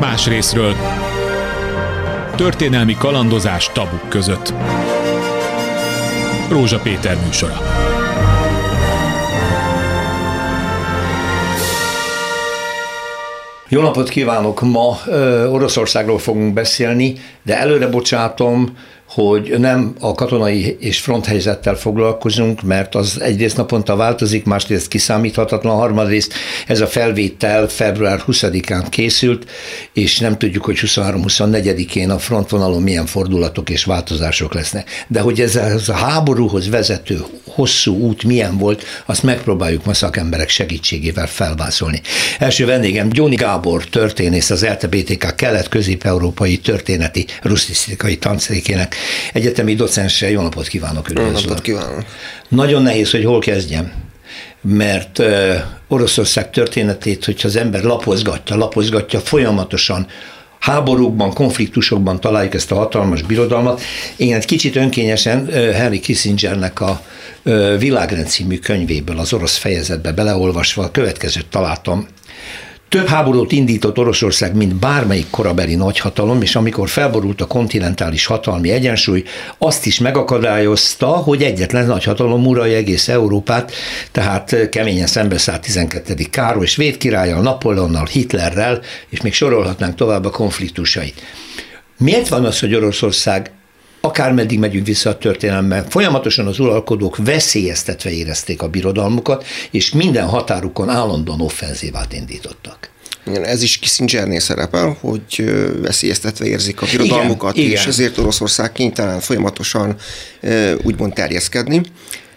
más részről. Történelmi kalandozás tabuk között. Rózsa Péter műsora. Jó napot kívánok! Ma Oroszországról fogunk beszélni, de előre bocsátom, hogy nem a katonai és fronthelyzettel foglalkozunk, mert az egyrészt naponta változik, másrészt kiszámíthatatlan, harmadrészt ez a felvétel február 20-án készült, és nem tudjuk, hogy 23-24-én a frontvonalon milyen fordulatok és változások lesznek. De hogy ez a háborúhoz vezető hosszú út milyen volt, azt megpróbáljuk ma szakemberek segítségével felvázolni. Első vendégem Gyóni Gábor történész, az ELTE-BTK kelet-közép-európai történeti russzisztikai tanszékének egyetemi docense. Jó napot kívánok! Jó napot kívánok! Nagyon nehéz, hogy hol kezdjem, mert Oroszország történetét, hogyha az ember lapozgatja folyamatosan, háborúkban, konfliktusokban találjuk ezt a hatalmas birodalmat. Én egy kicsit önkényesen Henry Kissingernek a Világrend című könyvéből, az orosz fejezetbe beleolvasva a következőt találtam. Több háborút indított Oroszország, mint bármelyik korabeli nagyhatalom, és amikor felborult a kontinentális hatalmi egyensúly, azt is megakadályozta, hogy egyetlen nagyhatalom uralja egész Európát, tehát keményen szembeszállt XII. Károly és svéd királlyal, Napóleonnal, Hitlerrel, és még sorolhatnánk tovább a konfliktusait. Miért van az, hogy Oroszország, akármeddig megyünk vissza a történelemben, folyamatosan az uralkodók veszélyeztetve érezték a birodalmukat, és minden határukon állandóan offenzívát indítottak? Igen, ez is Kissingernél szerepel, hogy veszélyeztetve érzik a birodalmukat, igen, és igen, ezért Oroszország kénytelen folyamatosan úgymond terjeszkedni.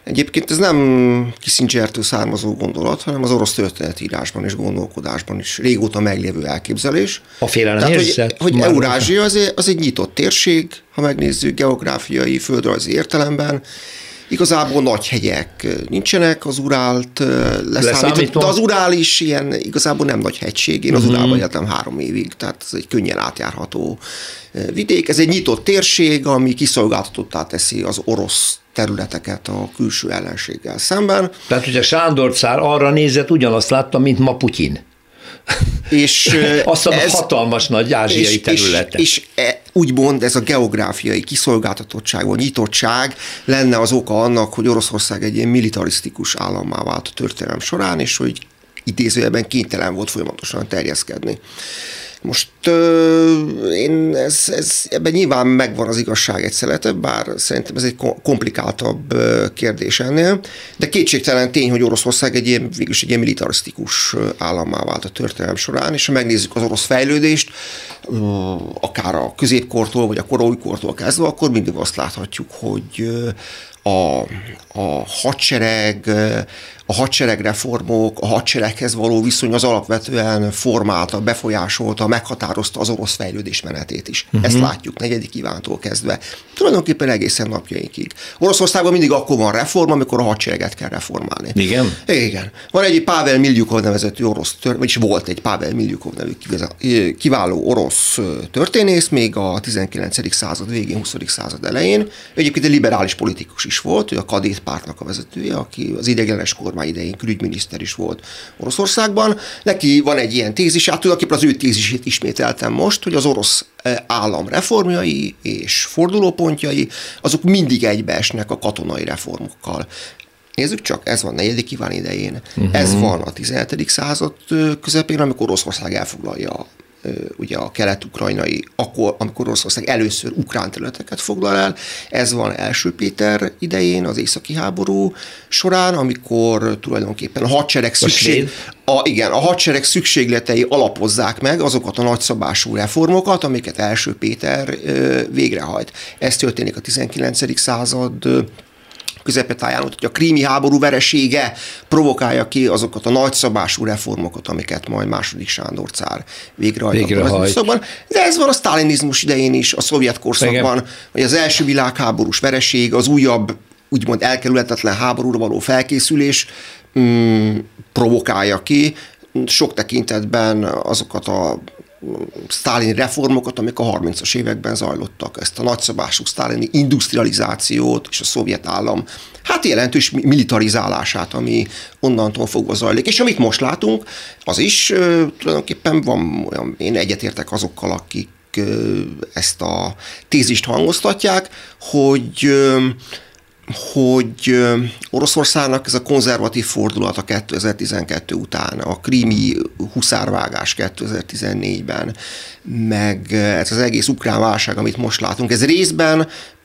Egyébként ez nem Kissingertől származó gondolat, hanem az orosz történetírásban és gondolkodásban is régóta meglévő elképzelés. A félelem érzet? Hogy Eurázsia az egy nyitott térség, ha megnézzük geográfiai, földrajzi értelemben. Igazából nagy hegyek nincsenek, az Urált leszámítva, de az Urál is ilyen igazából nem nagy hegység. Én az Urálban éltem 3 évig, tehát ez egy könnyen átjárható vidék. Ez egy nyitott térség, ami kiszolgáltatottá teszi az orosz területeket a külső ellenséggel szemben. Tehát ugye Sándor cár arra nézett, ugyanazt láttam, mint ma Putyin. És azt a hatalmas nagy ázsiai területen. És úgymond ez a geográfiai kiszolgáltatottság vagy nyitottság lenne az oka annak, hogy Oroszország egy ilyen militarisztikus állammá vált a történelem során, és hogy idézőjelben kénytelen volt folyamatosan terjeszkedni. Most ebben nyilván megvan az igazság egy szelete, bár szerintem ez egy komplikáltabb kérdés ennél, de kétségtelen tény, hogy Oroszország végülis egy ilyen militarisztikus állammá vált a történelem során, és ha megnézzük az orosz fejlődést, akár a középkortól, vagy a koraújkortól kezdve, akkor mindig azt láthatjuk, hogy a hadsereg reformok, a hadsereghez való viszony az alapvetően formálta, befolyásolta, meghatározta az orosz fejlődés menetét is. Ezt látjuk 4. Ivántól kezdve. Tulajdonképpen egészen napjainkig. Oroszországban mindig akkor van reform, amikor a hadsereget kell reformálni. Igen? Igen. Van egy Pável Miljukov nevezetű orosz történész, vagy volt egy Pável Miljukov nevű kiváló orosz történész, még a 19. század végén, 20. század elején. Egyébként egy liberális politikus is volt, ő a Kadét pártnak a vezetője, aki az ideiglenes kormány idején külügyminiszter is volt Oroszországban. Neki van egy ilyen tézis, tulajdonképpen az ő tézisét ismételtem most, hogy az orosz állam reformjai és fordulópontjai, azok mindig egybeesnek a katonai reformokkal. Nézzük csak, ez van 4. Iván idején, ez van a 17. század közepén, amikor Oroszország elfoglalja ugye a kelet-ukrajnai, akkor, amikor Oroszország először ukrán területeket foglal el, ez van Első Péter idején, az északi háború során, amikor tulajdonképpen a hadsereg szükségletei alapozzák meg azokat a nagyszabású reformokat, amiket Első Péter végrehajt. Ez történik a 19. század közepetáján, hogy a krími háború veresége provokálja ki azokat a nagyszabású reformokat, amiket majd második Sándor cár végrehajt. De ez van a sztálinizmus idején is, a szovjet korszakban, hogy az első világháborús vereség, az újabb, úgymond elkerülhetetlen háborúra való felkészülés provokálja ki sok tekintetben azokat a Sztálini reformokat, amik a 30-as években zajlottak. Ezt a nagyszabású sztálini industrializációt és a szovjet állam hát jelentős militarizálását, ami onnantól fogva zajlik. És amit most látunk, az is tulajdonképpen van olyan, én egyetértek azokkal, akik ezt a tézist hangoztatják, hogy Oroszországnak ez a konzervatív fordulata 2012 után, a krími huszárvágás 2014-ben, meg ez az egész ukrán válság, amit most látunk, ez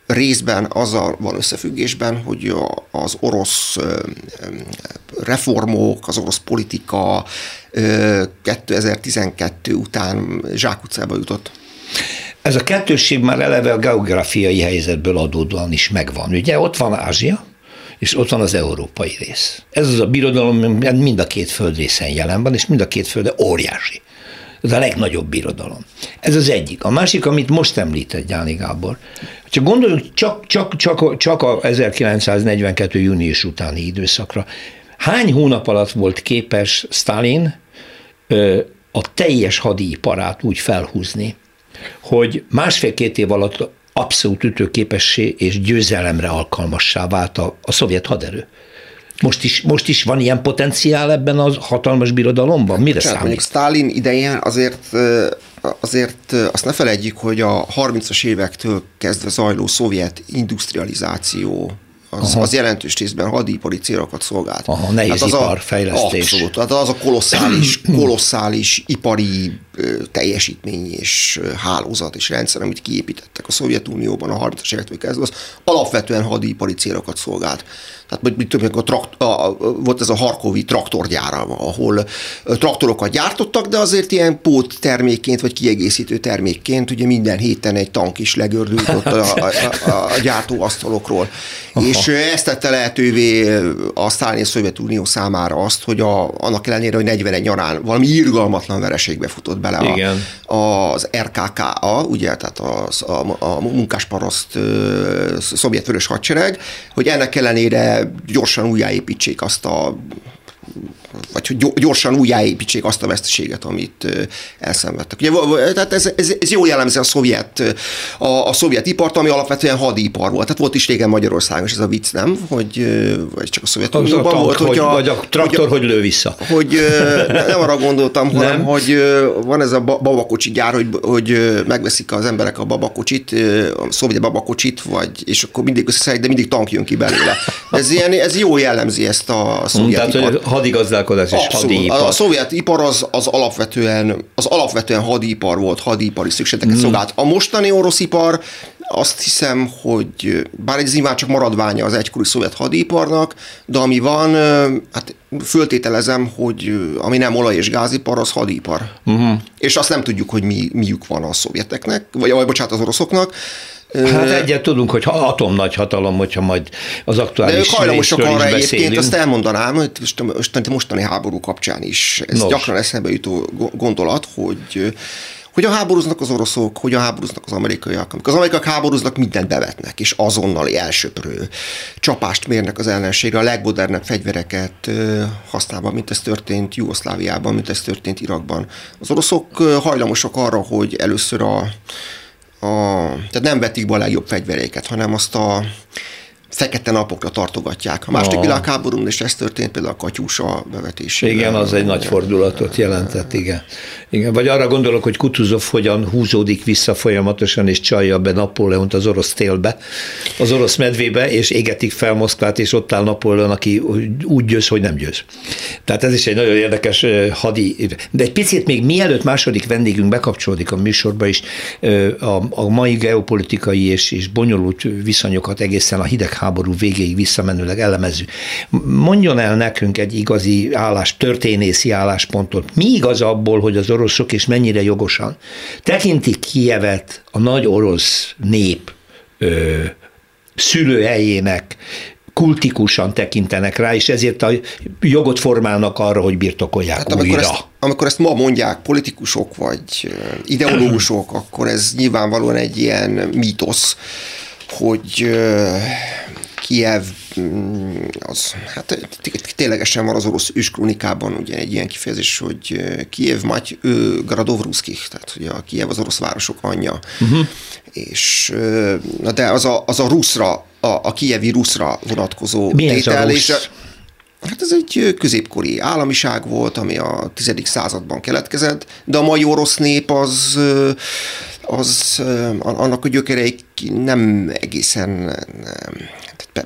részben azzal van összefüggésben, hogy az orosz reformok, az orosz politika 2012 után zsákutcába jutott. Ez a kettősség már eleve a geográfiai helyzetből adódóan is megvan. Ugye ott van Ázsia, és ott van az európai rész. Ez az a birodalom, mind a két földrészen jelen van, és mind a két földe óriási. Ez a legnagyobb birodalom. Ez az egyik. A másik, amit most említett Gyáni Gábor, hogyha gondoljunk csak a 1942. június utáni időszakra, hány hónap alatt volt képes Sztálin a teljes hadiparát úgy felhúzni, hogy 1,5-2 év alatt abszolút ütőképessé és győzelemre alkalmassá vált a szovjet haderő. Most is van ilyen potenciál ebben a hatalmas birodalomban? Mire számít? Sztálin idején azért azt ne felejtjük, hogy a 30-as évektől kezdve zajló szovjet industrializáció az jelentős részben hadipari célokat szolgált. Aha, nehéziparfejlesztés. Abszolút, tehát az a kolosszális ipari teljesítmény és hálózat és rendszer, amit kiépítettek a Szovjetunióban a 30-as évektől kezdve, az alapvetően hadipari célokat szolgált. Tehát volt ez a harkovi traktorgyár, ahol traktorokat gyártottak, de azért ilyen pót termékként, vagy kiegészítő termékként, ugye minden héten egy tank is legördült ott a gyártóasztalokról. És ezt tette lehetővé a sztálini Szovjetunió számára azt, hogy annak ellenére, hogy 41 nyarán valami irgalmatlan vereségbe futott bele az RKKA, ugye, tehát a munkásparaszt szovjet vörös hadsereg, hogy ennek ellenére gyorsan újjáépítsék azt a veszteséget, amit elszenvedtek. Ugye, tehát ez jól jellemzi a szovjet ipart, ami alapvetően hadipar volt. Tehát volt is régen Magyarországon, és ez a vicc, nem? Hogy vagy csak a Szovjetunióban volt, vagy a traktor, hogy lő vissza. Hogy nem arra gondoltam, hanem, hogy van ez a babakocsi gyár, hogy megveszik az emberek a babakocsit, a szovjet babakocsit, és akkor mindig összeszerik, de mindig tank jön ki belőle. Ez jól jellemzi ezt a szovjet ipart. Tehát, hadigazdálkodás és hadipar. A szovjet ipar az alapvetően hadipar volt, hadipari szükségleteket szolgált. A mostani orosz ipar, azt hiszem, hogy bár ez nyilván csak maradványa az egykori szovjet hadiparnak, de ami van, hát föltételezem, hogy ami nem olaj- és gázipar, az hadipar. És azt nem tudjuk, hogy miük van a szovjeteknek, az oroszoknak. Hát egyet tudunk, hogy atomnagyhatalom, hogyha majd az aktuális részről is beszélünk. De ők hajlamosak arra egyébként, azt elmondanám, hogy mostani háború kapcsán is. Ez gyakran eszembe jutó gondolat, hogy hogyan háborúznak az oroszok, hogyan háborúznak az amerikaiak. Amikor az amerikaiak háborúznak, mindent bevetnek, és azonnali elsöprő csapást mérnek az ellenségre, a legmodernebb fegyvereket használva, mint ez történt Jugoszláviában, mint ez történt Irakban. Az oroszok hajlamosak arra, hogy először tehát nem vetik be a legjobb fegyveréket, hanem azt a fekete napokra tartogatják. A második világháborúban is ez történt, például a katyúsa bevetésében. Igen, az egy nagy fordulatot jelentett, igen. Vagy arra gondolok, hogy Kutuzov hogyan húzódik vissza folyamatosan, és csalja be Napóleont az orosz télbe, az orosz medvébe, és égetik fel Moszkvát, és ott áll Napóleon, aki úgy győz, hogy nem győz. Tehát ez is egy nagyon érdekes hadi... De egy picit még mielőtt második vendégünk bekapcsolódik a műsorba is, a mai geopolitikai és bonyolult viszonyokat egészen a hidegháború végéig visszamenőleg elemezzük. Mondjon el nekünk egy igazi történészi álláspontot. Mi igaz abból, hogy az oroszok, és mennyire jogosan tekintik Kijevet a nagy orosz nép szülőhelyének, kultikusan tekintenek rá, és ezért a jogot formálnak arra, hogy birtokolják hát, újra. Amikor ezt ma mondják politikusok vagy ideológusok, akkor ez nyilvánvalóan egy ilyen mítosz, hogy Kijev, az, hát ténylegesen van az orosz őskrónikában ugye egy ilyen kifejezés, hogy Kijev magy Gradov ruszkich, tehát ugye a Kijev az orosz városok anyja. Uh-huh. És, na de az a ruszra, a kijevi ruszra vonatkozó tétel, hát ez egy középkori államiság volt, ami a 10. században keletkezett, de a mai orosz nép az annak a gyökerei nem egészen,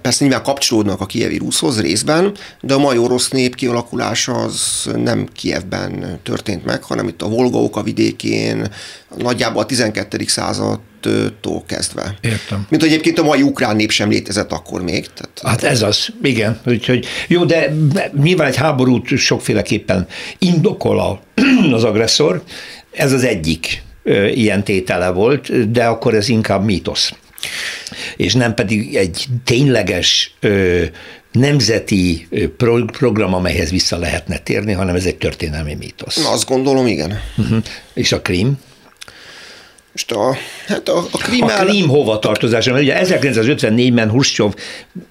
persze nyilván kapcsolódnak a kijevi ruszhoz részben, de a mai orosz nép kialakulása az nem Kijevben történt meg, hanem itt a Volga-Oka vidékén, nagyjából a 12. századtól kezdve. Értem. Mint egyébként a mai ukrán nép sem létezett akkor még. Tehát, hát ez az, igen. Úgyhogy, jó, de nyilván egy háborút sokféleképpen indokol az agresszor, ez az egyik ilyen tétele volt, de akkor ez inkább mítosz. És nem pedig egy tényleges nemzeti program, amelyhez vissza lehetne térni, hanem ez egy történelmi mítosz. Na, azt gondolom, igen. Uh-huh. És a Krím? Most a Krím hova tartozása? Mert ugye 1954-ben Hruscsov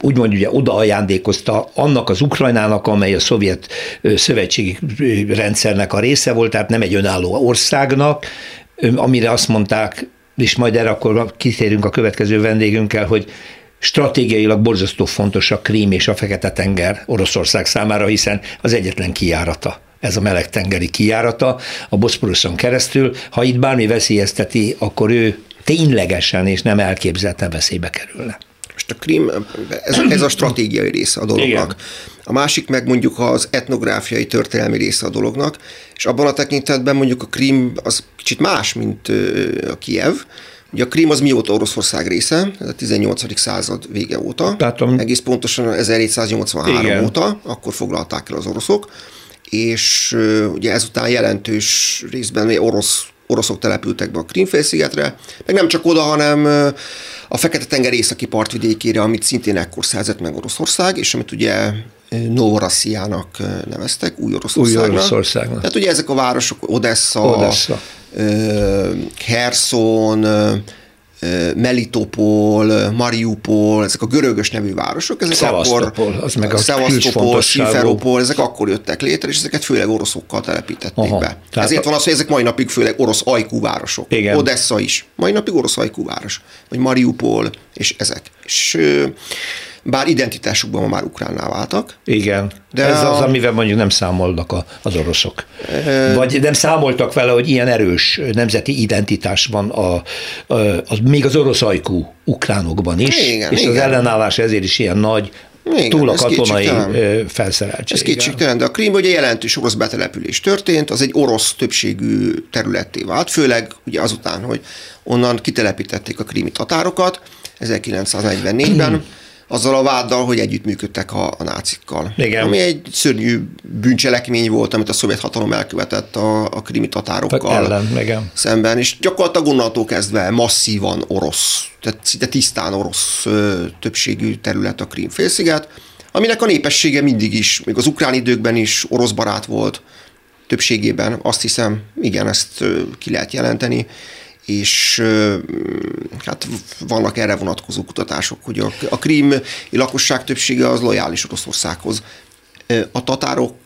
úgymond ugye oda ajándékozta annak az Ukrajnának, amely a szovjet szövetségi rendszernek a része volt, tehát nem egy önálló országnak, amire azt mondták, és majd erre akkor kitérünk a következő vendégünkkel, hogy stratégiailag borzasztó fontos a Krím és a Fekete-tenger Oroszország számára, hiszen az egyetlen kijárata, ez a melegtengeri kijárata a Boszporuszon keresztül. Ha itt bármi veszélyezteti, akkor ő ténylegesen és nem elképzelten veszélybe kerülne. Most a Krím, ez a stratégiai része a dolognak. Igen. A másik meg mondjuk az etnográfiai, történelmi része a dolognak, és abban a tekintetben mondjuk a Krím az kicsit más, mint a Kijev. Ugye a Krím az mióta Oroszország része, ez a 18. század vége óta, egész pontosan 1783 igen. óta, akkor foglalták el az oroszok, és ugye ezután jelentős részben oroszok települtek be a Krím-félszigetre, meg nem csak oda, hanem a Fekete-tenger északi partvidékére, amit szintén ekkor szerzett meg Oroszország, és amit ugye Novorossziának neveztek, Új Oroszországnak. Tehát ugye ezek a városok, Odessa. Herszon, Melitopol, Mariupol, ezek a görögös nevű városok, ezek Szevasztopol, Simferopol, ezek akkor jöttek létre, és ezeket főleg oroszokkal telepítették be. Ezért van az, hogy ezek mai napig főleg orosz ajkú városok. Igen. Odessa is, mai napig orosz ajkú város, vagy Mariupol, és ezek. És bár identitásukban ma már ukránná váltak. Igen, de ez az, amivel mondjuk nem számolnak az oroszok. Vagy nem számoltak vele, hogy ilyen erős nemzeti identitás van még az orosz ajkú ukránokban is, igen, és igen. Az ellenállás ezért is ilyen nagy, igen, túl a katonai felszereltség. Ez kétségtelen, de a Krím ugye jelentős orosz betelepülés történt, az egy orosz többségű területté vált, főleg ugye azután, hogy onnan kitelepítették a krími tatárokat 1944-ben, azzal a váddal, hogy együttműködtek a nácikkal. Igen. Ami egy szörnyű bűncselekmény volt, amit a szovjet hatalom elkövetett a krimi tatárokkal ellen, szemben, és gyakorlatilag onnantól kezdve masszívan orosz, tehát szinte tisztán orosz többségű terület a Krím-félsziget, aminek a népessége mindig is, még az ukrán időkben is orosz barát volt többségében, azt hiszem, igen, ezt ki lehet jelenteni, és hát vannak erre vonatkozó kutatások, hogy a krím lakosság többsége az lojális Oroszországhoz. A tatárok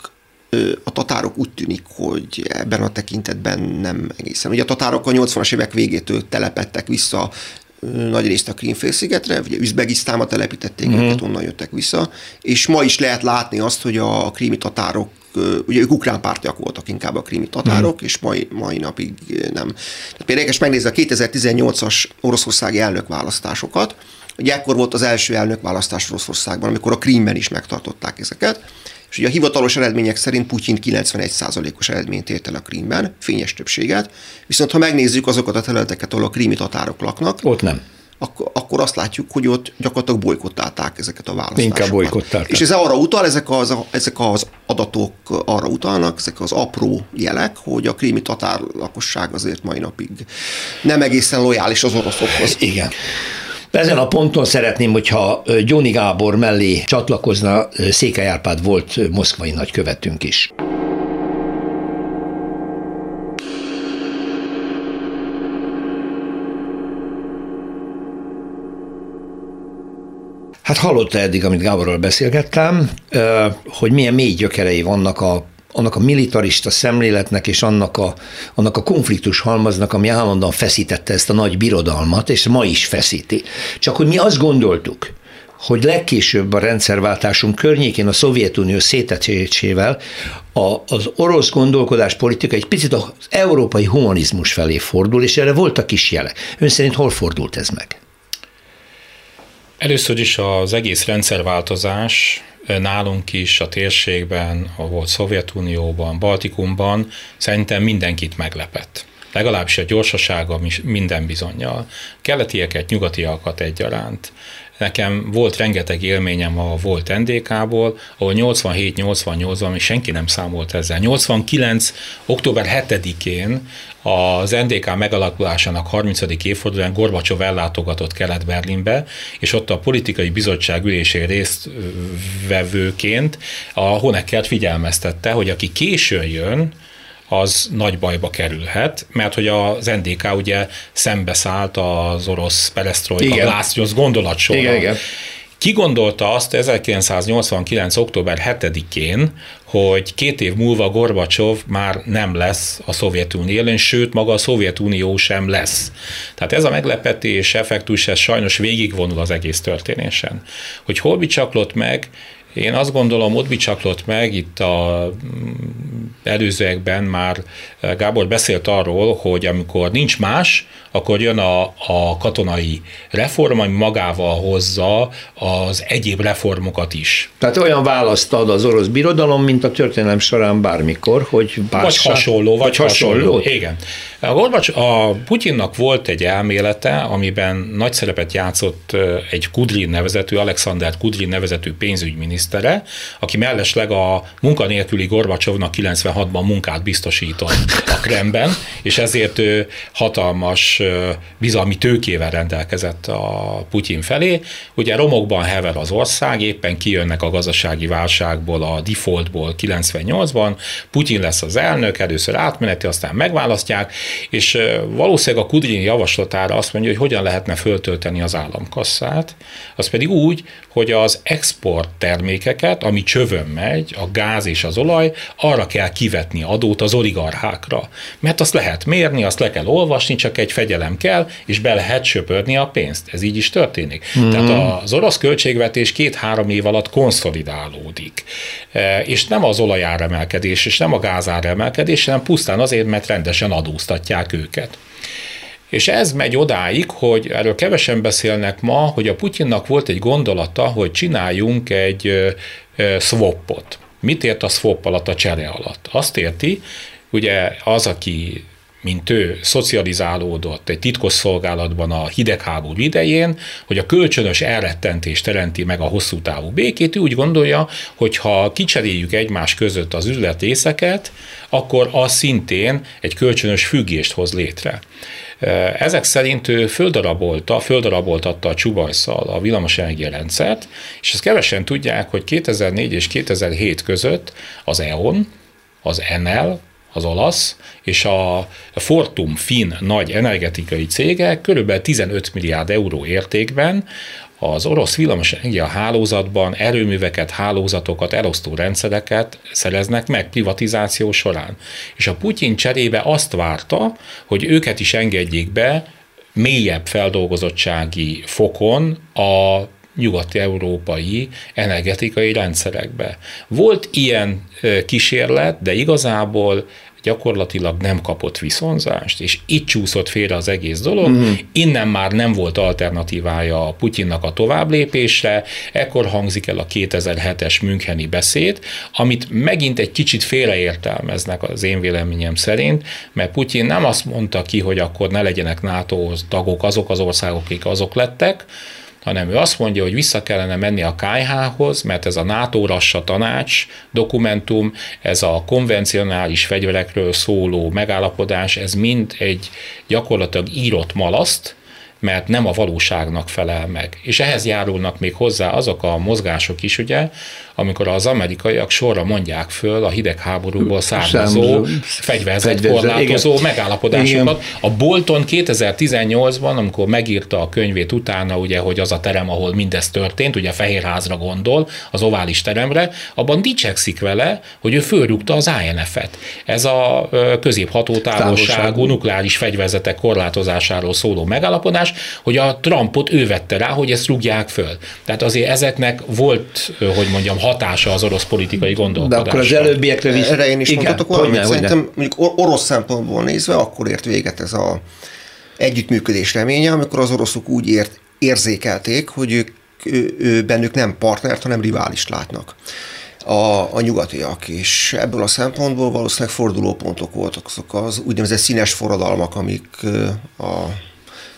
úgy tűnik, hogy ebben a tekintetben nem egészen. Ugye a tatárok a 80-as évek végétől telepettek vissza nagyrészt a Krím-félszigetre, ugye Üzbegisztánba telepítették, őket onnan jöttek vissza, és ma is lehet látni azt, hogy a krími tatárok, ugye ők ukrán pártiak voltak inkább a krími tatárok, és mai napig nem. Tehát például megnézve a 2018-as oroszországi elnökválasztásokat, ugye ekkor volt az első elnökválasztás Oroszországban, amikor a Krímben is megtartották ezeket, és ugye a hivatalos eredmények szerint Putyin 91%-os eredményt ért el a Krímben, fényes többséget, viszont ha megnézzük azokat a területeket, ahol a krími tatárok laknak, ott nem. Akkor azt látjuk, hogy ott gyakorlatilag bolykottálták ezeket a választásokat. Inkább bolykottálták. És ez arra utal, ezek az adatok arra utalnak, ezek az apró jelek, hogy a krími tatár lakosság azért mai napig nem egészen lojális az oroszokhoz. Igen. Ezen a ponton szeretném, hogyha Gyóni Gábor mellé csatlakozna Székely Árpád volt moszkvai nagykövetünk is. Hát hallotta eddig, amit Gáborral beszélgettem, hogy milyen mély gyökerei vannak annak a militarista szemléletnek és annak a konfliktus halmaznak, ami állandóan feszítette ezt a nagy birodalmat, és ma is feszíti. Csak hogy mi azt gondoltuk, hogy legkésőbb a rendszerváltásunk környékén a Szovjetunió szétesésével az orosz gondolkodás politika egy picit az európai humanizmus felé fordul, és erre voltak is jelek. Ön szerint hol fordult ez meg? Először is az egész rendszerváltozás nálunk is, a térségben, a volt Szovjetunióban, Baltikumban szerintem mindenkit meglepett. Legalábbis a gyorsasága minden bizonnyal. Keletieket, nyugatiakat egyaránt. Nekem volt rengeteg élményem a volt NDK-ból, ahol 87-88-ban, és senki nem számolt ezzel. 89. október 7-én az NDK megalakulásának 30. évfordulóján Gorbacsov ellátogatott Kelet-Berlinbe, és ott a politikai bizottság ülésén résztvevőként a Honeckert figyelmeztette, hogy aki későn jön, az nagy bajba kerülhet, mert hogy az NDK ugye szembeszállt az orosz perestrojka lászlós gondolatsorral. Igen. Ki gondolta azt 1989. október 7-én, hogy 2 év múlva Gorbacsov már nem lesz a Szovjetunió élén, sőt, maga a Szovjetunió sem lesz. Tehát ez a meglepetés effektus, ez sajnos végigvonul az egész történésen. Hogy hol bicsaklott meg, én azt gondolom, ott bicsaklott meg, itt az előzőekben már Gábor beszélt arról, hogy amikor nincs más, akkor jön a katonai reform, ami magával hozza az egyéb reformokat is. Tehát olyan választ ad az orosz birodalom, mint a történelem során bármikor, hogy hasonló. Igen. A Putyinnak volt egy elmélete, amiben nagy szerepet játszott egy Alexander Kudrin nevezetű pénzügyminisztere, aki mellesleg a munkanélküli Gorbacsovnak 96-ban munkát biztosított a Kremlben, és ezért ő hatalmas bizalmi tőkével rendelkezett a Putyin felé. Ugye romokban hever az ország, éppen kijönnek a gazdasági válságból, a defaultból 98-ban, Putyin lesz az elnök, először átmeneti, aztán megválasztják, és valószínűleg a Kudrin javaslatára azt mondja, hogy hogyan lehetne föltölteni az államkasszát, az pedig úgy, hogy az export termékeket, ami csövön megy, a gáz és az olaj, arra kell kivetni adót az oligarchákra, mert azt lehet mérni, azt le kell olvasni, csak egy fegyelem kell, és be lehet söpörni a pénzt. Ez így is történik. Tehát az orosz költségvetés 2-3 év alatt konszolidálódik, és nem az olajáremelkedés, és nem a gázáremelkedés, hanem pusztán azért, mert rendesen adóztatják őket. És ez megy odáig, hogy erről kevesen beszélnek ma, hogy a Putyinnak volt egy gondolata, hogy csináljunk egy swapot. Mit ért a swap alatt, a csere alatt? Azt érti, ugye az, aki, mint ő, szocializálódott egy titkosszolgálatban a hidegháború idején, hogy a kölcsönös elrettentés teremti meg a hosszú távú békét, ő úgy gondolja, hogy ha kicseréljük egymás között az üzletészeket, akkor az szintén egy kölcsönös függést hoz létre. Ezek szerint ő földaraboltatta a Csubajszal a villamosenergia rendszert, és ezt kevesen tudják, hogy 2004 és 2007 között az E.ON, az Enel, az olasz, és a Fortum finn nagy energetikai cégek körülbelül 15 milliárd euró értékben az orosz villamosenergia hálózatban erőműveket, hálózatokat, elosztó rendszereket szereznek meg privatizáció során. És a Putyin cserébe azt várta, hogy őket is engedjék be mélyebb feldolgozottsági fokon a nyugat-európai energetikai rendszerekbe. Volt ilyen kísérlet, de igazából gyakorlatilag nem kapott viszonzást, és itt csúszott félre az egész dolog, innen már nem volt alternatívája a Putyinnak a továbblépésre, ekkor hangzik el a 2007-es müncheni beszéd, amit megint egy kicsit félreértelmeznek az én véleményem szerint, mert Putyin nem azt mondta ki, hogy akkor ne legyenek NATO tagok azok az országok, akik azok lettek, hanem ő azt mondja, hogy vissza kellene menni a KH-hoz, mert ez a NATO-Rassa tanács dokumentum, ez a konvencionális fegyverekről szóló megállapodás, ez mind egy gyakorlatilag írott malaszt, mert nem a valóságnak felel meg. És ehhez járulnak még hozzá azok a mozgások is, ugye, amikor az amerikaiak sorra mondják föl a hidegháborúból származó fegyverzetkorlátozó megállapodásokat. A Bolton 2018-ban, amikor megírta a könyvét utána, ugye, hogy az a terem, ahol mindez történt, ugye a Fehérházra gondol, az ovális teremre, abban dicsekszik vele, hogy ő fölrúgta az INF-et. Ez a középhatótávolságú nukleáris fegyverzetek korlátozásáról szóló megállapodás, hogy a Trumpot ő vette rá, hogy ezt rúgják föl. Tehát azért ezeknek volt, hogy mondjam, hatása az orosz politikai gondolkodásra. De akkor az előbbiekre is. Erre én is mondhatok valamit. Szerintem mondjuk orosz szempontból nézve akkor ért véget ez az együttműködés reménye, amikor az oroszok úgy érzékelték, hogy ők bennük nem partnert, hanem riválist látnak. A nyugatiak, és ebből a szempontból valószínűleg fordulópontok voltak azok az úgynevezett színes forradalmak, amik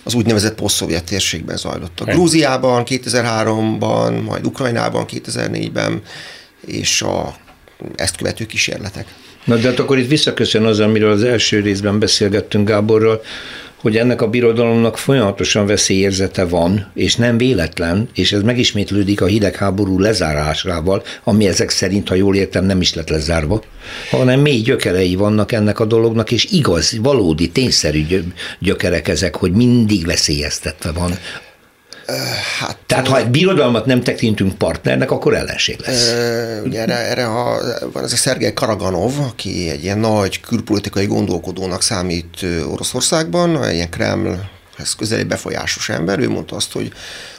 az úgynevezett posztszovjet térségben zajlottak. Grúziában 2003-ban, majd Ukrajnában 2004-ben, és ezt követő kísérletek. Na de hát akkor itt visszaköszön az, amiről az első részben beszélgettünk Gáborral, hogy ennek a birodalomnak folyamatosan veszélyérzete van, és nem véletlen, és ez megismétlődik a hidegháború lezárásával, ami ezek szerint, ha jól értem, nem is lett lezárva, hanem mély gyökerei vannak ennek a dolognak, és igaz, valódi, tényszerű gyökerek ezek, hogy mindig veszélyeztetve van. Hát, tehát ha egy birodalmat nem tekintünk partnernek, akkor ellenség lesz. Ugye erre van ez a Szergei Karaganov, aki egy ilyen nagy külpolitikai gondolkodónak számít Oroszországban, ilyen Kremlhez közeli befolyásos ember, ő mondta azt, hogy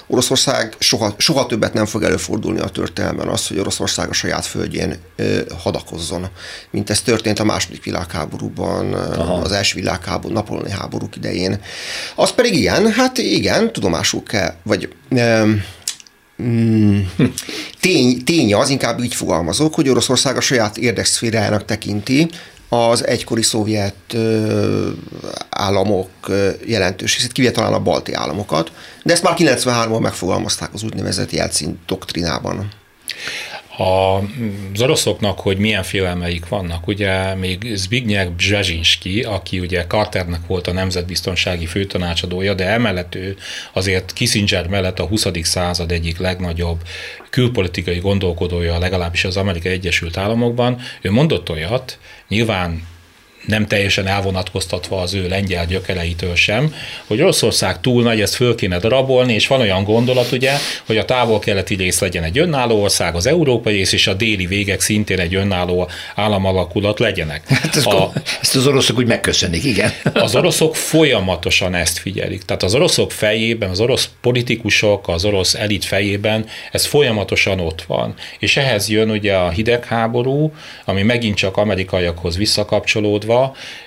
Oroszország soha többet nem fog előfordulni a történelemben az, hogy Oroszország a saját földjén hadakozzon, mint ez történt a második világháborúban, az első világháború, napóleoni háborúk idején. Az pedig ilyen, hát igen, tudomásul kell, vagy tény az, inkább így fogalmazok, hogy Oroszország a saját érdekszférájának tekinti az egykori szovjet államok jelentős részét, kivéve talán a balti államokat, de ezt már 93-ban megfogalmazták az úgynevezett Jelcin doktrinában. Az oroszoknak, hogy milyen félelmeik vannak, ugye még Zbigniew Brzezinski, aki ugye Carternek volt a nemzetbiztonsági főtanácsadója, de emellett ő azért Kissinger mellett a 20. század egyik legnagyobb külpolitikai gondolkodója, legalábbis az Amerikai Egyesült Államokban, ő mondott olyat, nyilván nem teljesen elvonatkoztatva az ő lengyel gyökereitől sem, hogy Oroszország túl nagy, ezt föl kéne darabolni, és van olyan gondolat, ugye, hogy a távol-keleti rész legyen egy önálló ország, az európai rész és a déli végek szintén egy önálló államalakulat legyenek. Hát ezt az oroszok úgy megköszönik, igen. Az oroszok folyamatosan ezt figyelik. Tehát az oroszok fejében, az orosz politikusok, az orosz elit fejében ez folyamatosan ott van. És ehhez jön ugye a hidegháború, ami megint csak amerikaiakhoz visszakapcsolódva.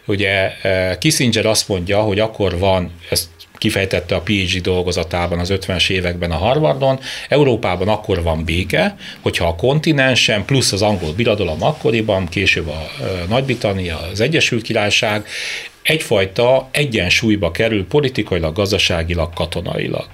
Ugye Kissinger azt mondja, hogy akkor van, ezt kifejtette a PhD dolgozatában az 50-es években a Harvardon, Európában akkor van béke, hogyha a kontinensen, plusz az angol birodalom akkoriban, később a Nagy-Britannia, az Egyesült Királyság, egyfajta egyensúlyba kerül politikailag, gazdaságilag, katonailag.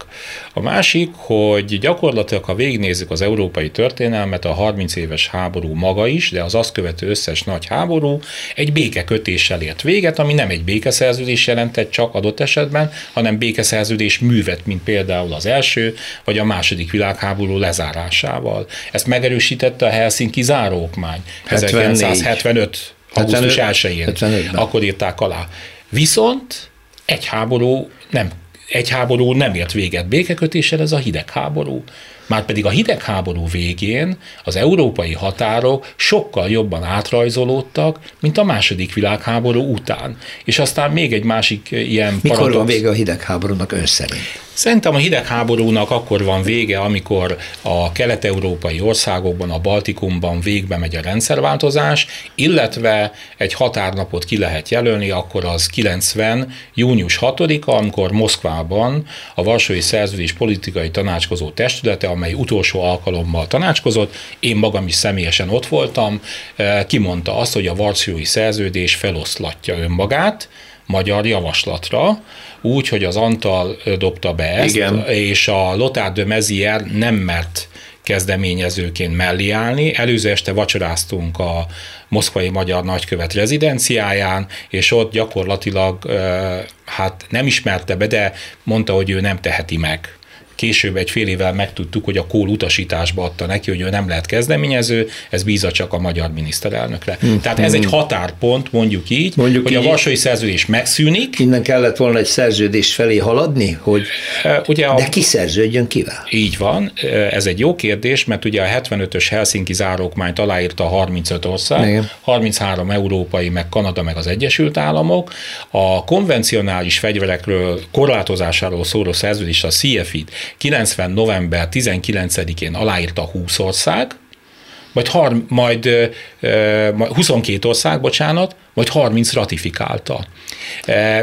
A másik, hogy gyakorlatilag, ha végignézzük az európai történelmet, a 30 éves háború maga is, de az azt követő összes nagy háború egy békekötéssel ért véget, ami nem egy békeszerződés jelentett csak adott esetben, hanem békeszerződés művet, mint például az első vagy a második világháború lezárásával. Ezt megerősítette a Helsinki záróokmány 1975. augusztus 1-én, akkor írták alá. Viszont egy háború nem ért véget békekötéssel, ez a hidegháború. Márpedig a hidegháború végén az európai határok sokkal jobban átrajzolódtak, mint a második világháború után. És aztán még egy másik ilyen paradox. Mikor van vége a hidegháborúnak ön szerint? Szerintem a hidegháborúnak akkor van vége, amikor a kelet-európai országokban, a Baltikumban végbe megy a rendszerváltozás, illetve egy határnapot ki lehet jelölni, akkor az 90. június 6-a, amikor Moszkvában a Varsói Szerződés Politikai Tanácskozó Testülete, amely utolsó alkalommal tanácskozott, én magam is személyesen ott voltam, kimondta azt, hogy a Varsói Szerződés feloszlatja önmagát magyar javaslatra, úgy, hogy az Antal dobta be ezt, igen, és a Lothar de Maizière nem mert kezdeményezőként mellé állni. Előző este vacsoráztunk a moszkvai magyar nagykövet rezidenciáján, és ott gyakorlatilag hát nem ismerte be, de mondta, hogy ő nem teheti meg. Később egy fél évvel megtudtuk, hogy a Kohl utasításba adta neki, hogy ő nem lehet kezdeményező, ez bízza csak a magyar miniszterelnökre. Tehát ez egy határpont, mondjuk hogy így, a Varsói Szerződés megszűnik. Innen kellett volna egy szerződés felé haladni, hogy ugye de kiszerződjön kivel. Így van, ez egy jó kérdés, mert ugye a 75-ös Helsinki záróokmányt aláírta 35 ország, igen. 33 európai, meg Kanada, meg az Egyesült Államok. A konvencionális fegyverekről korlátozásáról szóló szerződés, a CFI-t 90. november 19-én aláírta 20 ország, majd 22 ország, bocsánat, majd 30 ratifikálta.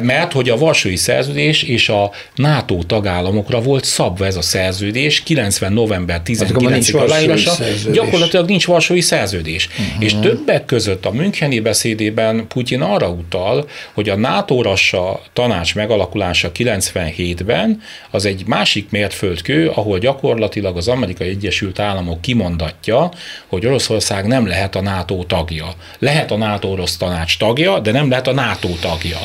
Mert hogy a Varsói Szerződés és a NATO tagállamokra volt szabva ez a szerződés, 90. november 19-ig aláírása, gyakorlatilag nincs Varsói Szerződés. Uh-huh. És többek között a müncheni beszédében Putyin arra utal, hogy a NATO-rassa tanács megalakulása 97-ben az egy másik mértföldkő, ahol gyakorlatilag az Amerikai Egyesült Államok kimondatja, hogy Oroszország nem lehet a NATO tagja. Lehet a NATO-orosz tanács tagja, de nem lehet a NATO tagja.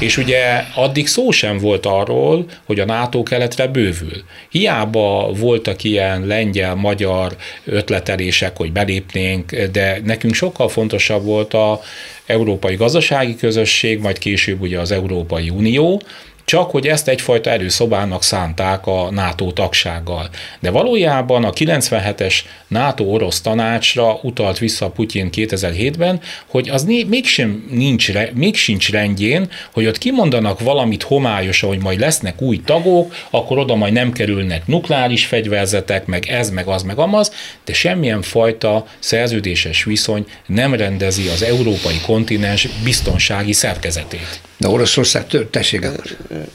És ugye addig szó sem volt arról, hogy a NATO keletre bővül. Hiába voltak ilyen lengyel-magyar ötletelések, hogy belépnénk, de nekünk sokkal fontosabb volt az Európai Gazdasági Közösség, majd később ugye az Európai Unió, csak hogy ezt egyfajta előszobának szánták a NATO tagsággal. De valójában a 97-es NATO-orosz tanácsra utalt vissza Putyin 2007-ben, hogy az még sincs rendjén, hogy ott kimondanak valamit homályosan, hogy majd lesznek új tagok, akkor oda majd nem kerülnek nukleáris fegyverzetek, meg ez, meg az, meg amaz, de semmilyen fajta szerződéses viszony nem rendezi az európai kontinens biztonsági szerkezetét. De Oroszország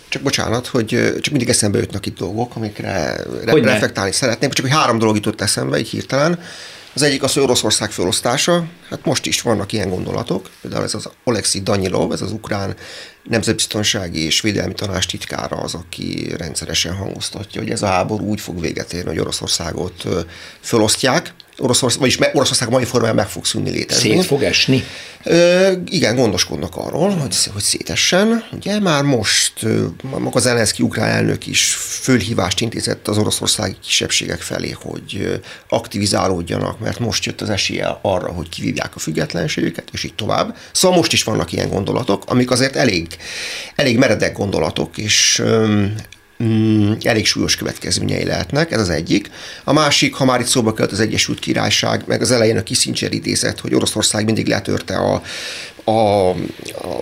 Csak bocsánat, hogy csak mindig eszembe jutnak itt dolgok, amikre reflektálni szeretném, csak hogy három dolog jutott eszembe, így hirtelen. Az egyik az, hogy Oroszország felosztása, hát most is vannak ilyen gondolatok, például ez az Oleksij Danilov, ez az ukrán nemzetbiztonsági és védelmi tanács titkára az, aki rendszeresen hangoztatja, hogy ez a háború úgy fog véget érni, hogy Oroszországot felosztják, Oroszország mai formáján meg fog szűnni létezni. Szét fog esni? Igen, gondoskodnak arról, hogy szétessen. Ugye már most maga Zelenszkij ukrán elnök is fölhívást intézett az oroszországi kisebbségek felé, hogy aktivizálódjanak, mert most jött az esélye arra, hogy kivívják a függetlenségüket, és így tovább. Szóval most is vannak ilyen gondolatok, amik azért elég meredek gondolatok, és elég súlyos következményei lehetnek, ez az egyik. A másik, ha már itt szóba került az Egyesült Királyság, meg az elején a Kissinger idézet, hogy Oroszország mindig letörte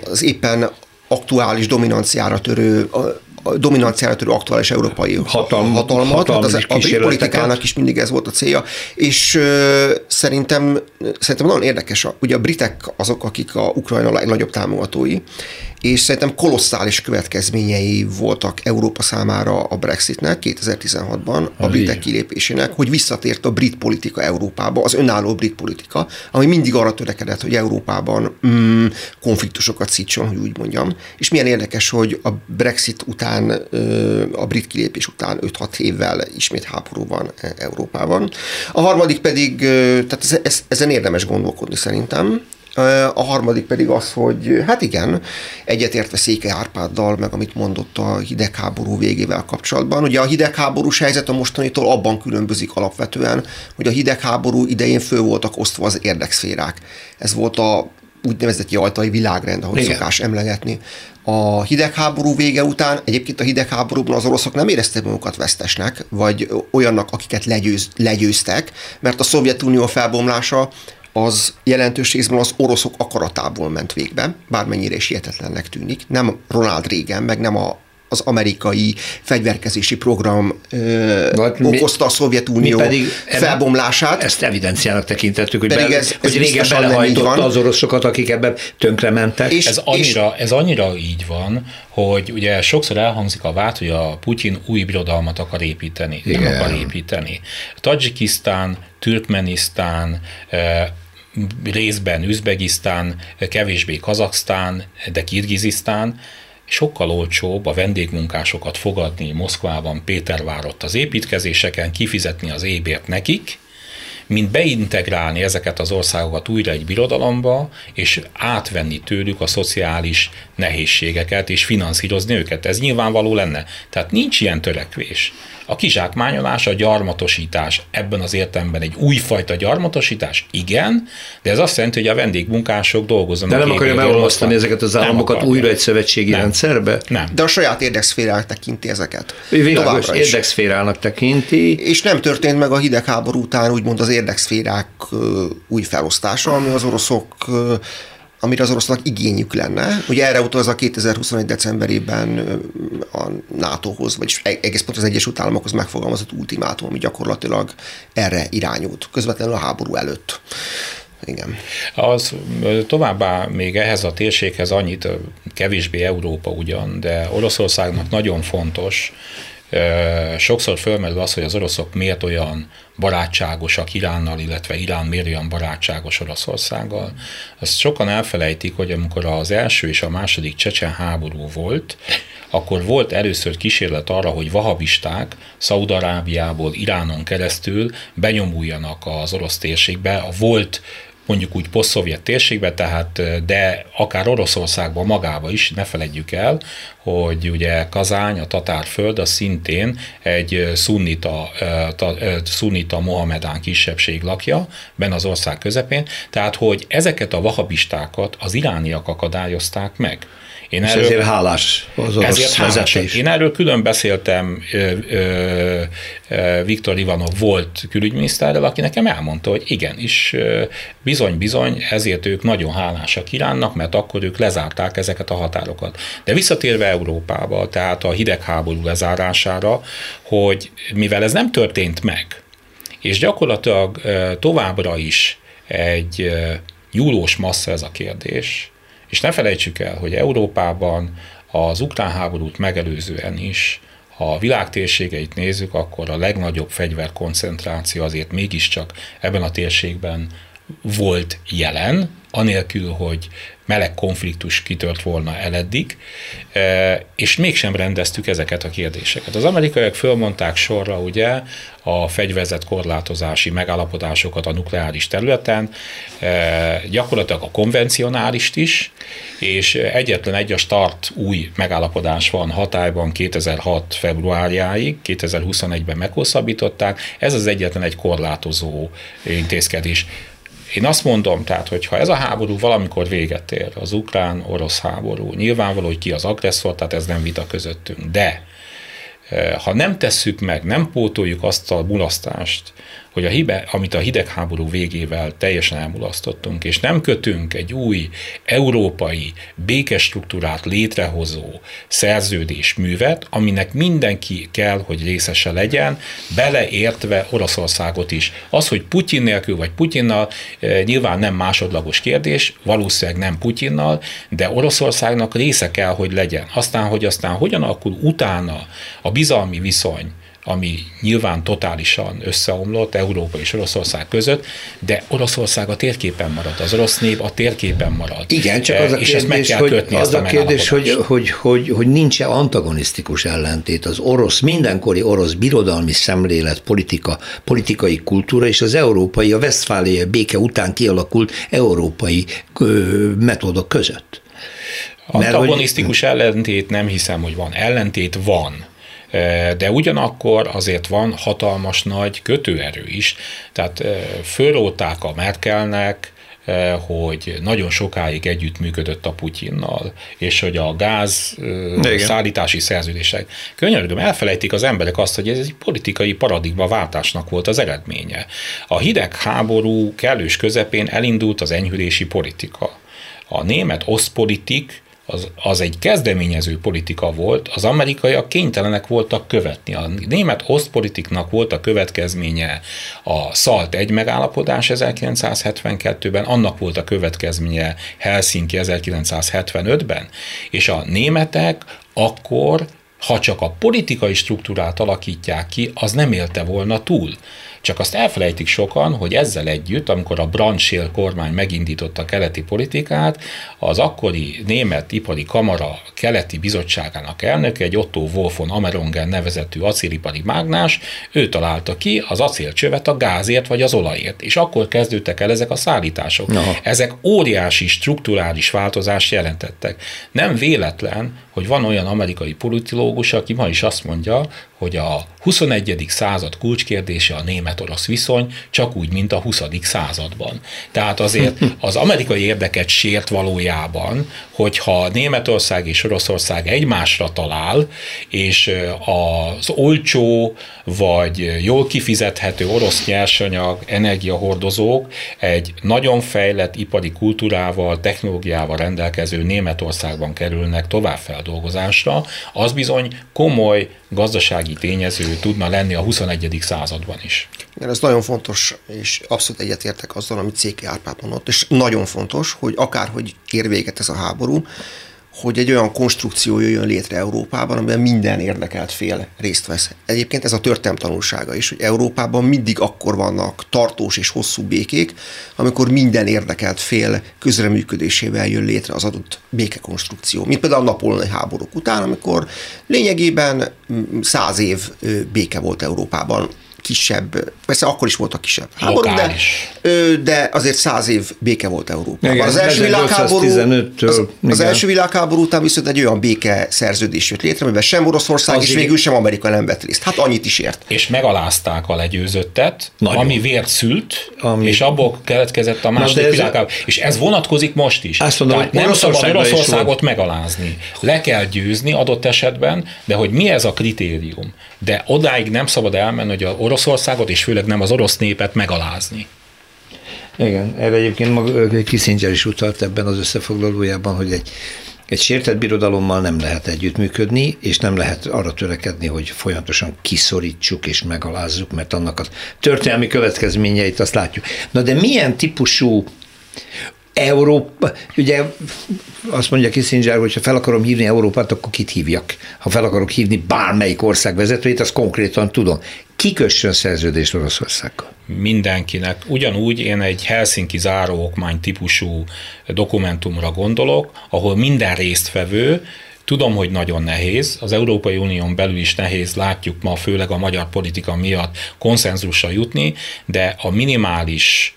az éppen aktuális dominanciára törő aktuális európai hatalmat. Hát a politikának is mindig ez volt a célja, és szerintem nagyon érdekes, ugye a britek azok, akik a Ukrajna legnagyobb támogatói, és szerintem kolosszális következményei voltak Európa számára a Brexitnek 2016-ban, a britek kilépésének, hogy visszatért a brit politika Európába, az önálló brit politika, ami mindig arra törekedett, hogy Európában konfliktusokat szítson, hogy úgy mondjam. És milyen érdekes, hogy a Brexit után, a brit kilépés után 5-6 évvel ismét háború van Európában. A harmadik pedig, tehát ezen érdemes gondolkodni szerintem. A harmadik pedig az, hogy hát igen, egyetértve Székely Árpáddal, meg amit mondott a hidegháború végével kapcsolatban. Ugye a hidegháborús helyzet a mostanitól abban különbözik alapvetően, hogy a hidegháború idején föl voltak osztva az érdekszférák. Ez volt a úgynevezett jaltai világrend, ahogy szokás emlegetni. A hidegháború vége után, egyébként a hidegháborúban az oroszok nem érezték magukat vesztesnek, vagy olyannak, akiket legyőztek, mert a Szovjetunió felbomlása az jelentős részben az oroszok akaratából ment végbe, bármennyire is hihetetlennek tűnik. Nem Ronald Reagan, meg nem az amerikai fegyverkezési program okozta a Szovjetunió felbomlását. Ezt evidenciának tekintettük, hogy Reagan belehajtotta az oroszokat, akik ebben tönkrementek. Ez annyira így van, hogy ugye sokszor elhangzik a vád, hogy a Putyin új birodalmat akar építeni. Igen. Nem akar építeni. Tajikisztán, Türkmenisztán, részben Üzbegisztán, kevésbé Kazaksztán, de Kirgizisztán, sokkal olcsóbb a vendégmunkásokat fogadni Moszkvában, Pétervárott az építkezéseken, kifizetni az ébért nekik, mint beintegrálni ezeket az országokat újra egy birodalomba, és átvenni tőlük a szociális nehézségeket, és finanszírozni őket. Ez nyilvánvaló lenne. Tehát nincs ilyen törekvés. A kizsákmányolás, a gyarmatosítás, ebben az értelemben egy újfajta gyarmatosítás, igen, de ez azt jelenti, hogy a vendégmunkások dolgoznak. De nem akarja megosztani ezeket az államokat újra egy szövetségi rendszerbe? Nem. De a saját érdekszférának tekinti ezeket. Világos, érdekszférának tekinti. És nem történt meg a hidegháború után úgymond az érdekszférák új felosztása, ami az oroszok... amire az orosznak igényük lenne. Ugye erre utaz a 2021. decemberében a NATO-hoz, vagyis egész pont az Egyesült Államokhoz megfogalmazott ultimátum, ami gyakorlatilag erre irányult, közvetlenül a háború előtt. Igen. Az továbbá még ehhez a térséghez annyit, kevésbé Európa ugyan, de Oroszországnak nagyon fontos, sokszor fölmerül az, hogy az oroszok miért olyan barátságosak Iránnal, illetve Irán miért olyan barátságos Oroszországgal. Azt sokan elfelejtik, hogy amikor az első és a második csecsen háború volt, akkor volt először kísérlet arra, hogy vahabisták Szaúd-Arábiából Iránon keresztül benyomuljanak az orosz térségbe, a volt mondjuk úgy posztszovjet térségbe, tehát de akár Oroszországban magába is, ne feledjük el, hogy ugye Kazány, a tatárföld, az szintén egy szunnita mohamedán kisebbség lakja, benne az ország közepén, tehát hogy ezeket a vahabistákat az irániak akadályozták meg. Ezért hálás az orosz vezetés. Én erről külön beszéltem Viktor Ivanov volt külügyminiszterrel, aki nekem elmondta, hogy igenis, bizony-bizony, ezért ők nagyon hálásak Iránnak, mert akkor ők lezárták ezeket a határokat. De visszatérve Európába, tehát a hidegháború lezárására, hogy mivel ez nem történt meg, és gyakorlatilag továbbra is egy nyúlós massza ez a kérdés, és ne felejtsük el, hogy Európában az ukrán háborút megelőzően is, ha a világ térségeit nézzük, akkor a legnagyobb fegyverkoncentráció azért mégiscsak ebben a térségben volt jelen, anélkül, hogy meleg konfliktus kitört volna el eddig, és mégsem rendeztük ezeket a kérdéseket. Az amerikaiak fölmondták sorra ugye a fegyverzetkorlátozási megállapodásokat a nukleáris területen, gyakorlatilag a konvencionálist is, és egyetlen egy a START új megállapodás van hatályban 2006. februárjáig, 2021-ben meghosszabbították, ez az egyetlen egy korlátozó intézkedés. Én azt mondom, tehát, hogy ha ez a háború valamikor véget ér, az ukrán-orosz háború, nyilvánvaló, hogy ki az agresszor, tehát ez nem vita közöttünk. De ha nem tesszük meg, nem pótoljuk azt a mulasztást, hogy amit a hidegháború végével teljesen elmulasztottunk, és nem kötünk egy új európai békestruktúrát létrehozó szerződésművet, aminek mindenki kell, hogy részese legyen, beleértve Oroszországot is. Az, hogy Putyin nélkül vagy Putyinnal, nyilván nem másodlagos kérdés, valószínűleg nem Putyinnal, de Oroszországnak része kell, hogy legyen. Aztán hogyan alakul utána a bizalmi viszony, ami nyilván totálisan összeomlott Európa és Oroszország között, de Oroszország a térképen maradt, az orosz nép a térképen maradt. Igen, csak az a kérdés, hogy nincs-e antagonisztikus ellentét az orosz, mindenkori orosz birodalmi szemlélet, politikai kultúra és az európai, a westfáliai béke után kialakult európai metódok között. Antagonisztikus ellentét nem hiszem, hogy van. Ellentét van. De ugyanakkor azért van hatalmas nagy kötőerő is. Tehát fölróták a Merkelnek, hogy nagyon sokáig együttműködött a Putyinnal, és hogy a gáz szállítási szerződések. Könyörgöm, elfelejtik az emberek azt, hogy ez egy politikai paradigmaváltásnak volt az eredménye. A hidegháború kellős közepén elindult az enyhülési politika. A német osztpolitik az egy kezdeményező politika volt, az amerikaiak kénytelenek voltak követni. A német osztpolitiknak volt a következménye a SALT 1 megállapodás 1972-ben, annak volt a következménye Helsinki 1975-ben, és a németek akkor, ha csak a politikai struktúrát alakítják ki, az nem élte volna túl. Csak azt elfelejtik sokan, hogy ezzel együtt, amikor a Brandt-Scheel kormány megindította a keleti politikát, az akkori német ipari kamara keleti bizottságának elnöke, egy Otto Wolff von Amerongen nevezetű acélipari mágnás, ő találta ki az acélcsövet a gázért vagy az olajért, és akkor kezdődtek el ezek a szállítások. No. Ezek óriási strukturális változást jelentettek. Nem véletlen, hogy van olyan amerikai politológus, aki ma is azt mondja, hogy a 21. század kulcskérdése a német-orosz viszony, csak úgy, mint a 20. században. Tehát azért az amerikai érdeket sért valójában, hogyha Németország és Oroszország egymásra talál, és az olcsó vagy jól kifizethető orosz nyersanyag, energiahordozók egy nagyon fejlett ipari kultúrával, technológiával rendelkező Németországban kerülnek továbbfeldolgozásra, az bizony komoly gazdasági tényező tudna lenni a 21. században is. Igen, ez nagyon fontos, és abszolút egyetértek azzal, amit Székely Árpád mondott, és nagyon fontos, hogy akárhogy ér véget ez a háború, hogy egy olyan konstrukció jöjjön létre Európában, amiben minden érdekelt fél részt vesz. Egyébként ez a történelem tanulsága is, hogy Európában mindig akkor vannak tartós és hosszú békék, amikor minden érdekelt fél közreműködésével jön létre az adott békekonstrukció. Mint például a napóleoni háborúk után, amikor lényegében 100 év béke volt Európában. Kisebb, persze akkor is voltak kisebb háború, de azért 100 év béke volt Európában. Igen, az első világháború után viszont egy olyan béke szerződés jött létre, amiben sem Oroszország és végül sem Amerika nem vett részt. Hát annyit is ért. És megalázták a legyőzöttet, ami vért szült, és abból keletkezett a második világháború. És ez vonatkozik most is. Mondom, tehát nem szabad Oroszországot megalázni. Le kell győzni adott esetben, de hogy mi ez a kritérium. De odáig nem szabad elmenni, hogy az Oroszországot, és főleg nem az orosz népet megalázni. Igen, erre egyébként maga Kissinger is utalt ebben az összefoglalójában, hogy egy sértett birodalommal nem lehet együttműködni, és nem lehet arra törekedni, hogy folyamatosan kiszorítsuk és megalázzuk, mert annak a történelmi következményeit azt látjuk. Na de milyen típusú Európa, ugye azt mondja Kissinger, hogy ha fel akarom hívni Európát, akkor kit hívjak? Ha fel akarok hívni bármelyik ország vezetőjét, azt konkrétan tudom. Ki kössön szerződést Oroszországgal? Mindenkinek. Ugyanúgy én egy Helsinki záróokmány típusú dokumentumra gondolok, ahol minden résztvevő, tudom, hogy nagyon nehéz, az Európai Unión belül is nehéz, látjuk ma, főleg a magyar politika miatt konszenzusra jutni, de a minimális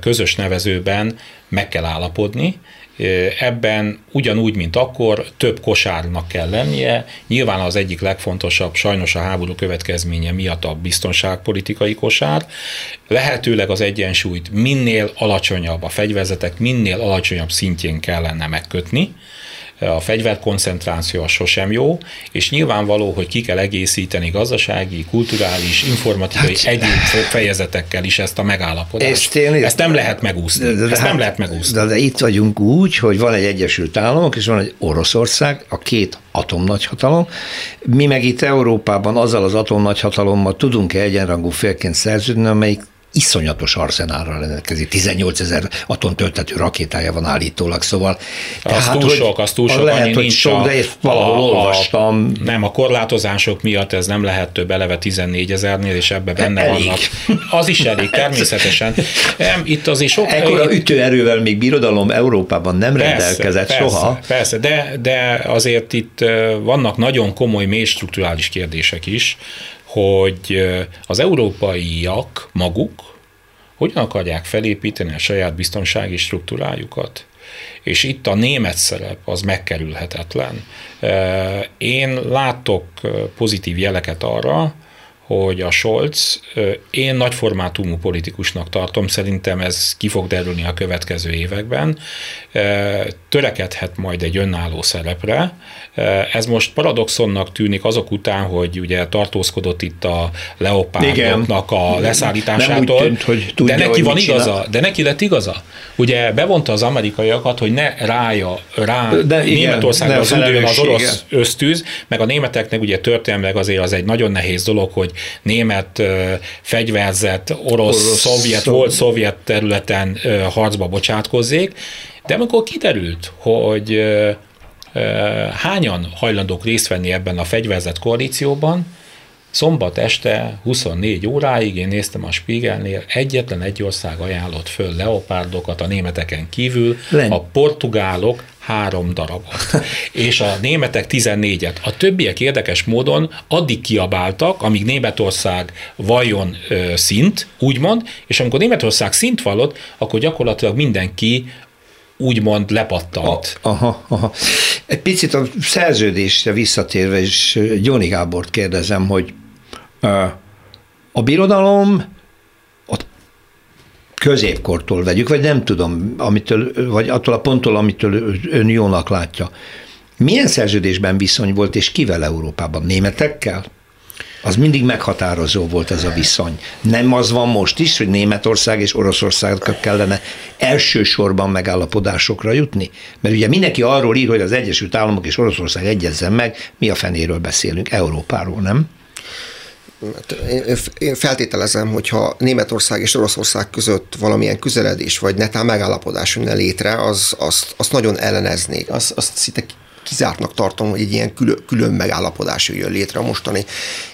közös nevezőben meg kell állapodni. Ebben ugyanúgy, mint akkor, több kosárnak kell lennie. Nyilván az egyik legfontosabb, sajnos a háború következménye miatt a biztonságpolitikai kosár. Lehetőleg az egyensúlyt minél alacsonyabb, a fegyverzetek minél alacsonyabb szintjén kellene megkötni. A fegyverkoncentráció sosem jó, és nyilvánvaló, hogy ki kell egészíteni gazdasági, kulturális, informatikai egyéb fejezetekkel is ezt a megállapodást. Ezt nem lehet megúszni. De itt vagyunk úgy, hogy van egy Egyesült Államok, és van egy Oroszország, a két atomnagyhatalom. Mi meg itt Európában azzal az atomnagyhatalommal tudunk-e egyenrangú félként szerződni, amelyik iszonyatos arzenálra rendelkezik. 18 000 atomtöltető rakétája van állítólag, szóval... Az túl sok, lehet, hogy sok, de ezt valahol olvastam. Nem, a korlátozások miatt ez nem lehet több, eleve 14 000-nél, és ebben benne elég. Vannak. Az is elég, természetesen. Itt azért sok... Ekkora ütőerővel még birodalom Európában nem rendelkezett soha. Persze, de azért itt vannak nagyon komoly, mély strukturális kérdések is, hogy az európaiak maguk hogyan akarják felépíteni a saját biztonsági struktúrájukat. És itt a német szerep az megkerülhetetlen. Én látok pozitív jeleket arra, hogy a Scholz, én nagyformátumú politikusnak tartom, szerintem ez ki fog derülni a következő években, törekedhet majd egy önálló szerepre. Ez most paradoxonnak tűnik azok után, hogy ugye tartózkodott itt a leopárdoknak a leszállításától, tűnt, hogy tudja, de neki van igaza, de neki lett igaza. Ugye bevonta az amerikaiakat, hogy ne rá Németországra az orosz ösztűz, meg a németeknek ugye történelmileg azért az egy nagyon nehéz dolog, hogy német fegyverzett, szovjet területen harcba bocsátkozzék, de amikor kiderült, hogy hányan hajlandók részt venni ebben a fegyverzett koalícióban, Szombat este 24 óráig, én néztem a Spiegelnél, egyetlen egy ország ajánlott föl leopárdokat a németeken kívül, a portugálok 3 darabot, és a németek 14-et. A többiek érdekes módon addig kiabáltak, amíg Németország valljon szint, úgymond, és amikor Németország szint vallott, akkor gyakorlatilag mindenki úgymond lepattant. Aha. Egy picit a szerződésre visszatérve, és Gyóni Gábort kérdezem, hogy a birodalom a középkortól vegyük, vagy nem tudom, amitől, vagy attól a ponttól, amitől ön jónak látja. Milyen szerződésben viszony volt, és kivel Európában? Németekkel? Az mindig meghatározó volt ez a viszony. Nem az van most is, hogy Németország és Oroszország kellene elsősorban megállapodásokra jutni? Mert ugye mindenki arról ír, hogy az Egyesült Államok és Oroszország egyezzen meg, mi a fenéről beszélünk, Európáról, nem? Én feltételezem, hogyha Németország és Oroszország között valamilyen közeledés, vagy netán megállapodás jönne létre, azt nagyon elleneznék. Azt szinte kizártnak tartom, hogy egy ilyen külön megállapodás jön létre a mostani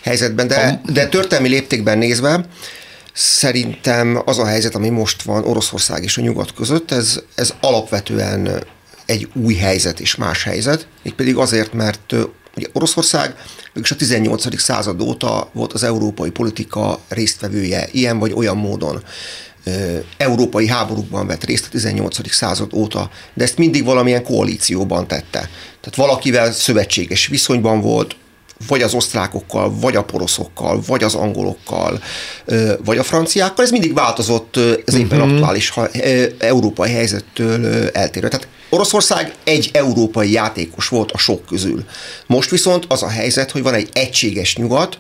helyzetben, de történelmi léptékben nézve szerintem az a helyzet, ami most van Oroszország és a Nyugat között, ez alapvetően egy új helyzet és más helyzet, mégpedig azért, mert ugye Oroszország mégis a 18. század óta volt az európai politika résztvevője, ilyen vagy olyan módon. Európai háborúkban vett részt a 18. század óta, de ezt mindig valamilyen koalícióban tette. Tehát valakivel szövetséges viszonyban volt, vagy az osztrákokkal, vagy a poroszokkal, vagy az angolokkal, vagy a franciákkal. Ez mindig változott az éppen aktuális európai helyzettől eltérő. Tehát Oroszország egy európai játékos volt a sok közül. Most viszont az a helyzet, hogy van egy egységes nyugat,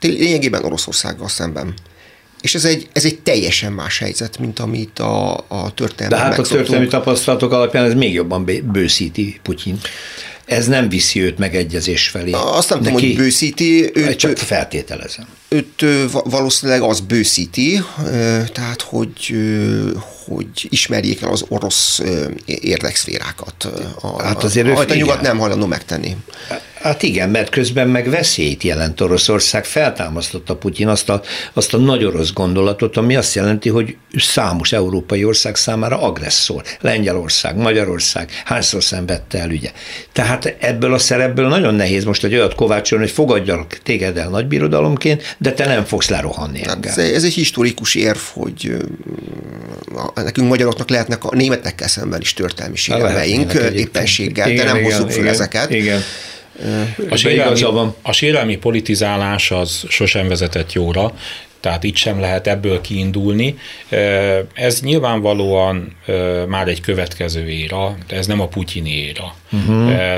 lényegében Oroszországgal szemben. És ez egy teljesen más helyzet, mint amit a történelmben megszoktunk. De hát a történelmi tapasztalatok alapján ez még jobban bőszíti Putyint. Ez nem viszi őt megegyezés felé. Azt nem tudom, hogy bőszíti. Csak feltételezem. Őt valószínűleg az bőszíti, tehát hogy ismerjék el az orosz érdekszférákat. Hát azért a nyugat nem hajlandó megtenni. Hát igen, mert közben meg veszélyt jelent Oroszország. Feltámasztotta Putyin azt a nagy orosz gondolatot, ami azt jelenti, hogy számos európai ország számára agresszor. Lengyelország, Magyarország, hányszor szenvedte el, ugye. Tehát ebből a szerepből nagyon nehéz most egy olyat kovácsolni, hogy fogadjanak téged el nagybirodalomként, de te nem fogsz lerohanni engem. Ez egy historikus érv, hogy nekünk magyaroknak lehetnek a németekkel szemben is történelmi sérelmeink, éppenséggel, de nem hozzuk föl ezeket. Igen. A sérelmi politizálás az sosem vezetett jóra, tehát itt sem lehet ebből kiindulni. Ez nyilvánvalóan már egy következő éra, de ez nem a putyini éra.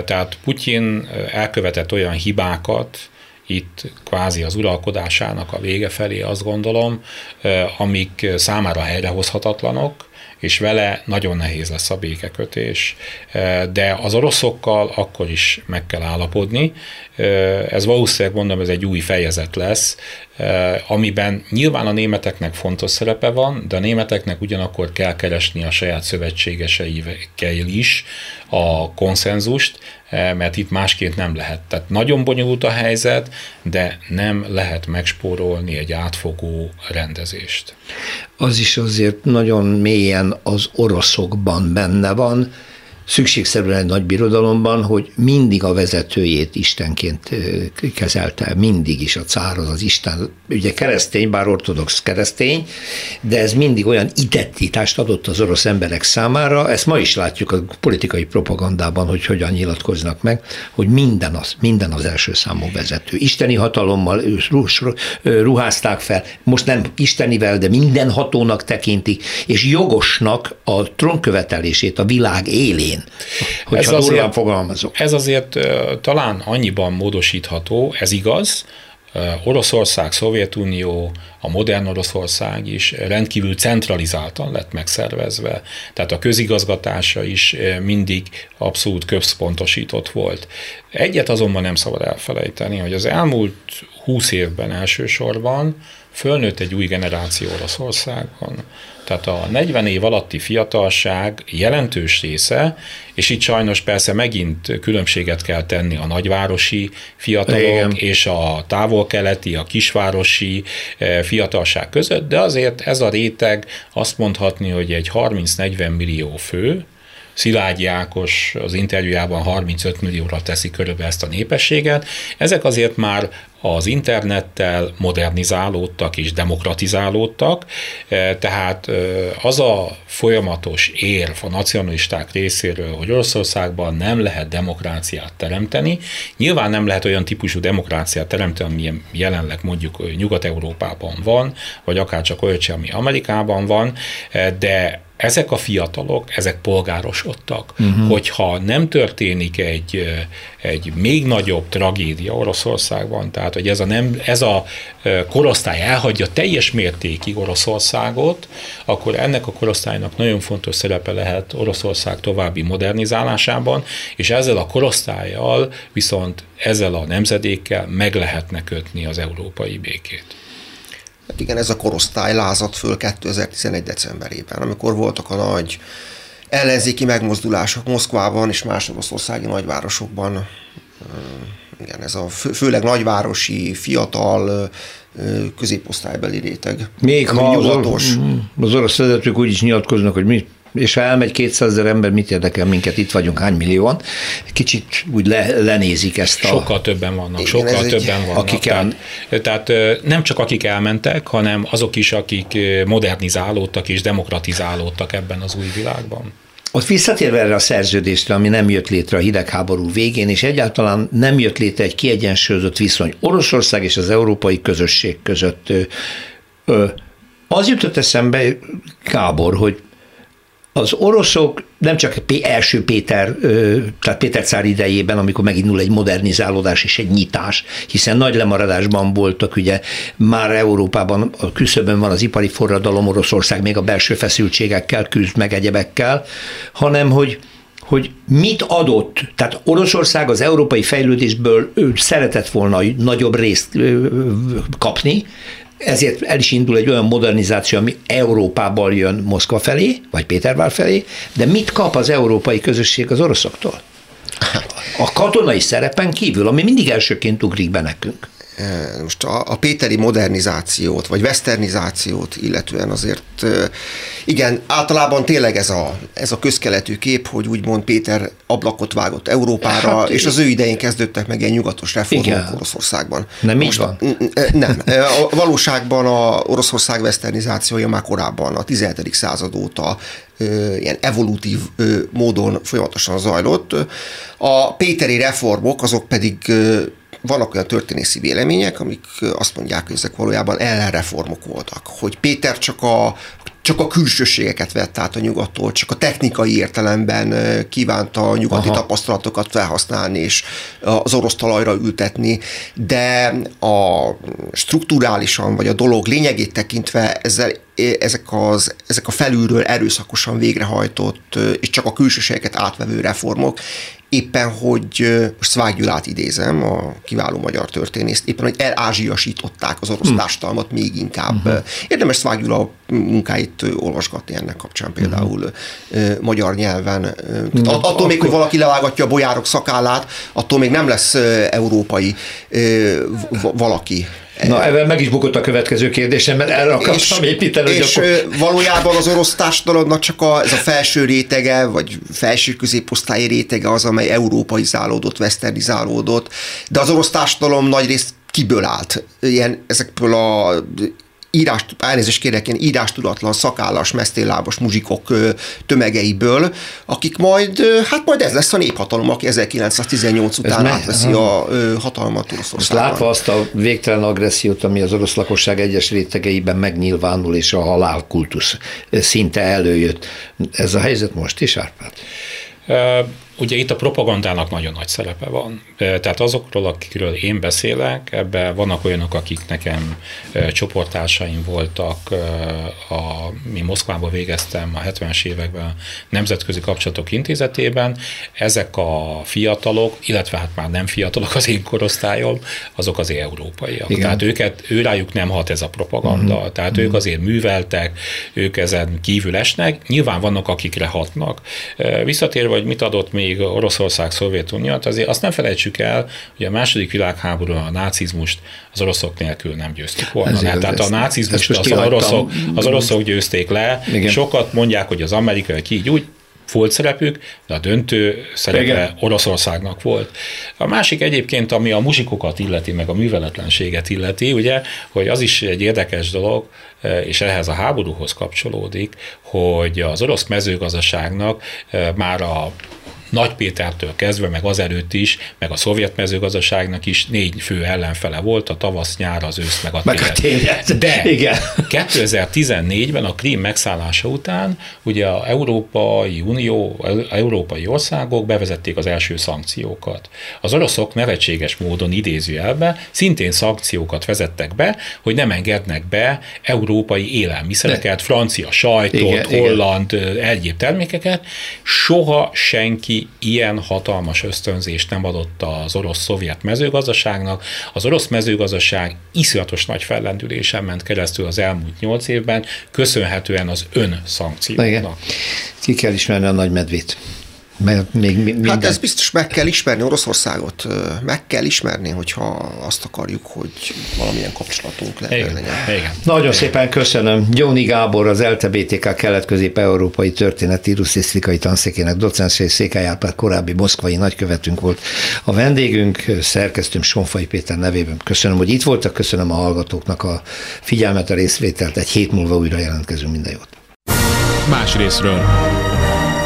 Tehát Putyin elkövetett olyan hibákat, itt kvázi az uralkodásának a vége felé azt gondolom, amik számára helyrehozhatatlanok, és vele nagyon nehéz lesz a békekötés, de az oroszokkal akkor is meg kell állapodni. Ez valószínűleg, mondom, ez egy új fejezet lesz, amiben nyilván a németeknek fontos szerepe van, de a németeknek ugyanakkor kell keresni a saját szövetségeseikkel is a konszenzust, mert itt másként nem lehet. Tehát nagyon bonyolult a helyzet, de nem lehet megspórolni egy átfogó rendezést. Az is azért nagyon mélyen az oroszokban benne van, szükségszerűen egy nagy birodalomban, hogy mindig a vezetőjét istenként kezelte, mindig is a cár az Isten, ugye keresztény, bár ortodox keresztény, de ez mindig olyan identitást adott az orosz emberek számára, ezt ma is látjuk a politikai propagandában, hogy hogyan nyilatkoznak meg, hogy minden az első számú vezető. Isteni hatalommal ruházták fel, most nem istenivel, de mindenhatónak tekintik, és jogosnak a trónkövetelését a világ élén. Ez azért talán annyiban módosítható, ez igaz, Oroszország, Szovjetunió, a modern Oroszország is rendkívül centralizáltan lett megszervezve, tehát a közigazgatása is mindig abszolút központosított volt. Egyet azonban nem szabad elfelejteni, hogy az elmúlt 20 évben elsősorban fölnőtt egy új generáció Oroszországon. Tehát a 40 év alatti fiatalság jelentős része, és itt sajnos persze megint különbséget kell tenni a nagyvárosi fiatalok és a távol-keleti, a kisvárosi fiatalság között, de azért ez a réteg azt mondhatni, hogy egy 30-40 millió fő, Szilágyi Ákos az interjújában 35 millióra teszi körülbelül ezt a népességet. Ezek azért már az internettel modernizálódtak és demokratizálódtak, tehát az a folyamatos érv a nacionalisták részéről, hogy Oroszországban nem lehet demokráciát teremteni. Nyilván nem lehet olyan típusú demokráciát teremteni, amilyen jelenleg mondjuk Nyugat-Európában van, vagy akárcsak olyat, ami Amerikában van, de ezek a fiatalok, ezek polgárosodtak. Hogyha nem történik egy még nagyobb tragédia Oroszországban, tehát hogy ez a korosztály elhagyja teljes mértékig Oroszországot, akkor ennek a korosztálynak nagyon fontos szerepe lehet Oroszország további modernizálásában, és ezzel a korosztályjal viszont ezzel a nemzedékkel meg lehetne kötni az európai békét. Hát igen, ez a korosztály lázadt föl 2011. decemberében, amikor voltak a nagy ellenzéki megmozdulások Moszkvában és más oroszországi nagyvárosokban. Igen, ez a főleg nagyvárosi, fiatal, középosztálybeli réteg. Még ha az orosz vezetők úgy is nyilatkoznak, hogy mi, és ha elmegy 200 000 ember, mit érdekel minket, itt vagyunk hány millióan, kicsit úgy lenézik ezt a... Sokkal többen vannak, Akik tehát nem csak akik elmentek, hanem azok is, akik modernizálódtak és demokratizálódtak ebben az új világban. Ott visszatérve erre a szerződésre, ami nem jött létre a hidegháború végén, és egyáltalán nem jött létre egy kiegyensúlyozott viszony Oroszország és az európai közösség között. Az jutott eszembe, Gábor, hogy az oroszok nem csak Első Péter, tehát Péter cár idejében, amikor megindul egy modernizálódás és egy nyitás, hiszen nagy lemaradásban voltak, ugye már Európában a küszöbön van az ipari forradalom, Oroszország még a belső feszültségekkel küzd meg egyebekkel, hanem hogy mit adott, tehát Oroszország az európai fejlődésből szeretett volna nagyobb részt kapni, ezért el is indul egy olyan modernizáció, ami Európából jön Moszkva felé, vagy Pétervár felé, de mit kap az európai közösség az oroszoktól? A katonai szerepen kívül, ami mindig elsőként ugrik be nekünk. Most a péteri modernizációt, vagy westernizációt illetően azért, igen, általában tényleg ez a közkeletű kép, hogy úgymond Péter ablakot vágott Európára, hát, és az ő idején kezdődtek meg ilyen nyugatos reformok Oroszországban. Nem így van? Nem. A valóságban a Oroszország westernizációja már korábban, a 17. század óta ilyen evolutív módon folyamatosan zajlott. A péteri reformok azok pedig vannak olyan történészi vélemények, amik azt mondják, hogy ezek valójában ellenreformok voltak, hogy Péter csak a külsőségeket vett át a nyugattól, csak a technikai értelemben kívánta a nyugati tapasztalatokat felhasználni és az orosz talajra ültetni, de a strukturálisan vagy a dolog lényegét tekintve ezek a felülről erőszakosan végrehajtott és csak a külsőségeket átvevő reformok, éppen hogy, most Szvágyulát idézem, a kiváló magyar történészt, éppen hogy elázsiasították az orosz társadalmat még inkább. Érdemes Szvágyula munkáit olvasgatni ennek kapcsán például magyar nyelven. Attól még, hogy valaki levágatja a bojárok szakállát, attól még nem lesz európai valaki. Na, ebben meg is bukott a következő kérdésem, mert erre akartam építeni. És valójában az orosz társadalomnak csak ez a felső rétege, vagy felső középosztályi rétege az, amely európaizálódott, westernizálódott, de az orosz társadalom nagyrészt kiből állt? Ezekből a írástudatlan, szakállas, mesztéllábos muzsikok tömegeiből, akik majd ez lesz a néphatalom, aki 1918 után átveszi a hatalmat Oroszországban. Látva azt a végtelen agressziót, ami az orosz lakosság egyes rétegeiben megnyilvánul, és a halálkultusz szinte előjött. Ez a helyzet most is, Árpád? Ugye itt a propagandának nagyon nagy szerepe van. Tehát azokról, akikről én beszélek, ebben vannak olyanok, akik nekem csoporttársaim voltak, mi Moszkvában végeztem a 70-es években Nemzetközi Kapcsolatok Intézetében. Ezek a fiatalok, illetve hát már nem fiatalok az én korosztályom, azok azért európaiak. Igen. Tehát őrájuk nem hat ez a propaganda. Uh-huh. Tehát ők azért műveltek, ők ezen kívül esnek. Nyilván vannak, akikre hatnak. Visszatérve, hogy mit adott még Oroszország, Szovjetunió, azért azt nem felejtsük el, hogy a második világháború a nácizmust az oroszok nélkül nem győztük volna. Tehát a nácizmust az oroszok győzték le. Igen. Sokat mondják, hogy az amerikai úgy volt szerepük, de a döntő szerepe igen. Oroszországnak volt. A másik egyébként, ami a muzsikokat illeti, meg a műveletlenséget illeti, ugye, hogy az is egy érdekes dolog, és ehhez a háborúhoz kapcsolódik, hogy az orosz mezőgazdaságnak már a Nagy Pétertől kezdve, meg azelőtt is, meg a szovjet mezőgazdaságnak is 4 fő ellenfele volt, a tavasz, nyár, az ősz, meg a tél. De igen. 2014-ben a Krím megszállása után ugye az Európai Unió, európai országok bevezették az első szankciókat. Az oroszok nevetséges módon idézőjelben szintén szankciókat vezettek be, hogy nem engednek be európai élelmiszereket, francia sajtot, igen, holland, egyéb termékeket. Soha senki ilyen hatalmas ösztönzést nem adott az orosz-szovjet mezőgazdaságnak. Az orosz mezőgazdaság iszonyatos nagy fellendülésen ment keresztül az elmúlt 8 évben, köszönhetően az önszankcióknak. Ki kell ismerni a nagy medvét. Hát ezt biztos meg kell ismerni, Oroszországot meg kell ismerni, hogyha azt akarjuk, hogy valamilyen kapcsolatunk legyen. Nagyon szépen köszönöm. Gyóni Gábor, az ELTE-BTK kelet-közép-európai történeti russzisztikai tanszékének docense és Székely Árpád korábbi moszkvai nagykövetünk volt a vendégünk, szerkesztőm Sonfai Péter nevében. Köszönöm, hogy itt voltak, köszönöm a hallgatóknak a figyelmet, a részvételt. Egy hét múlva újra jelentkezünk, minden jót. Más részről.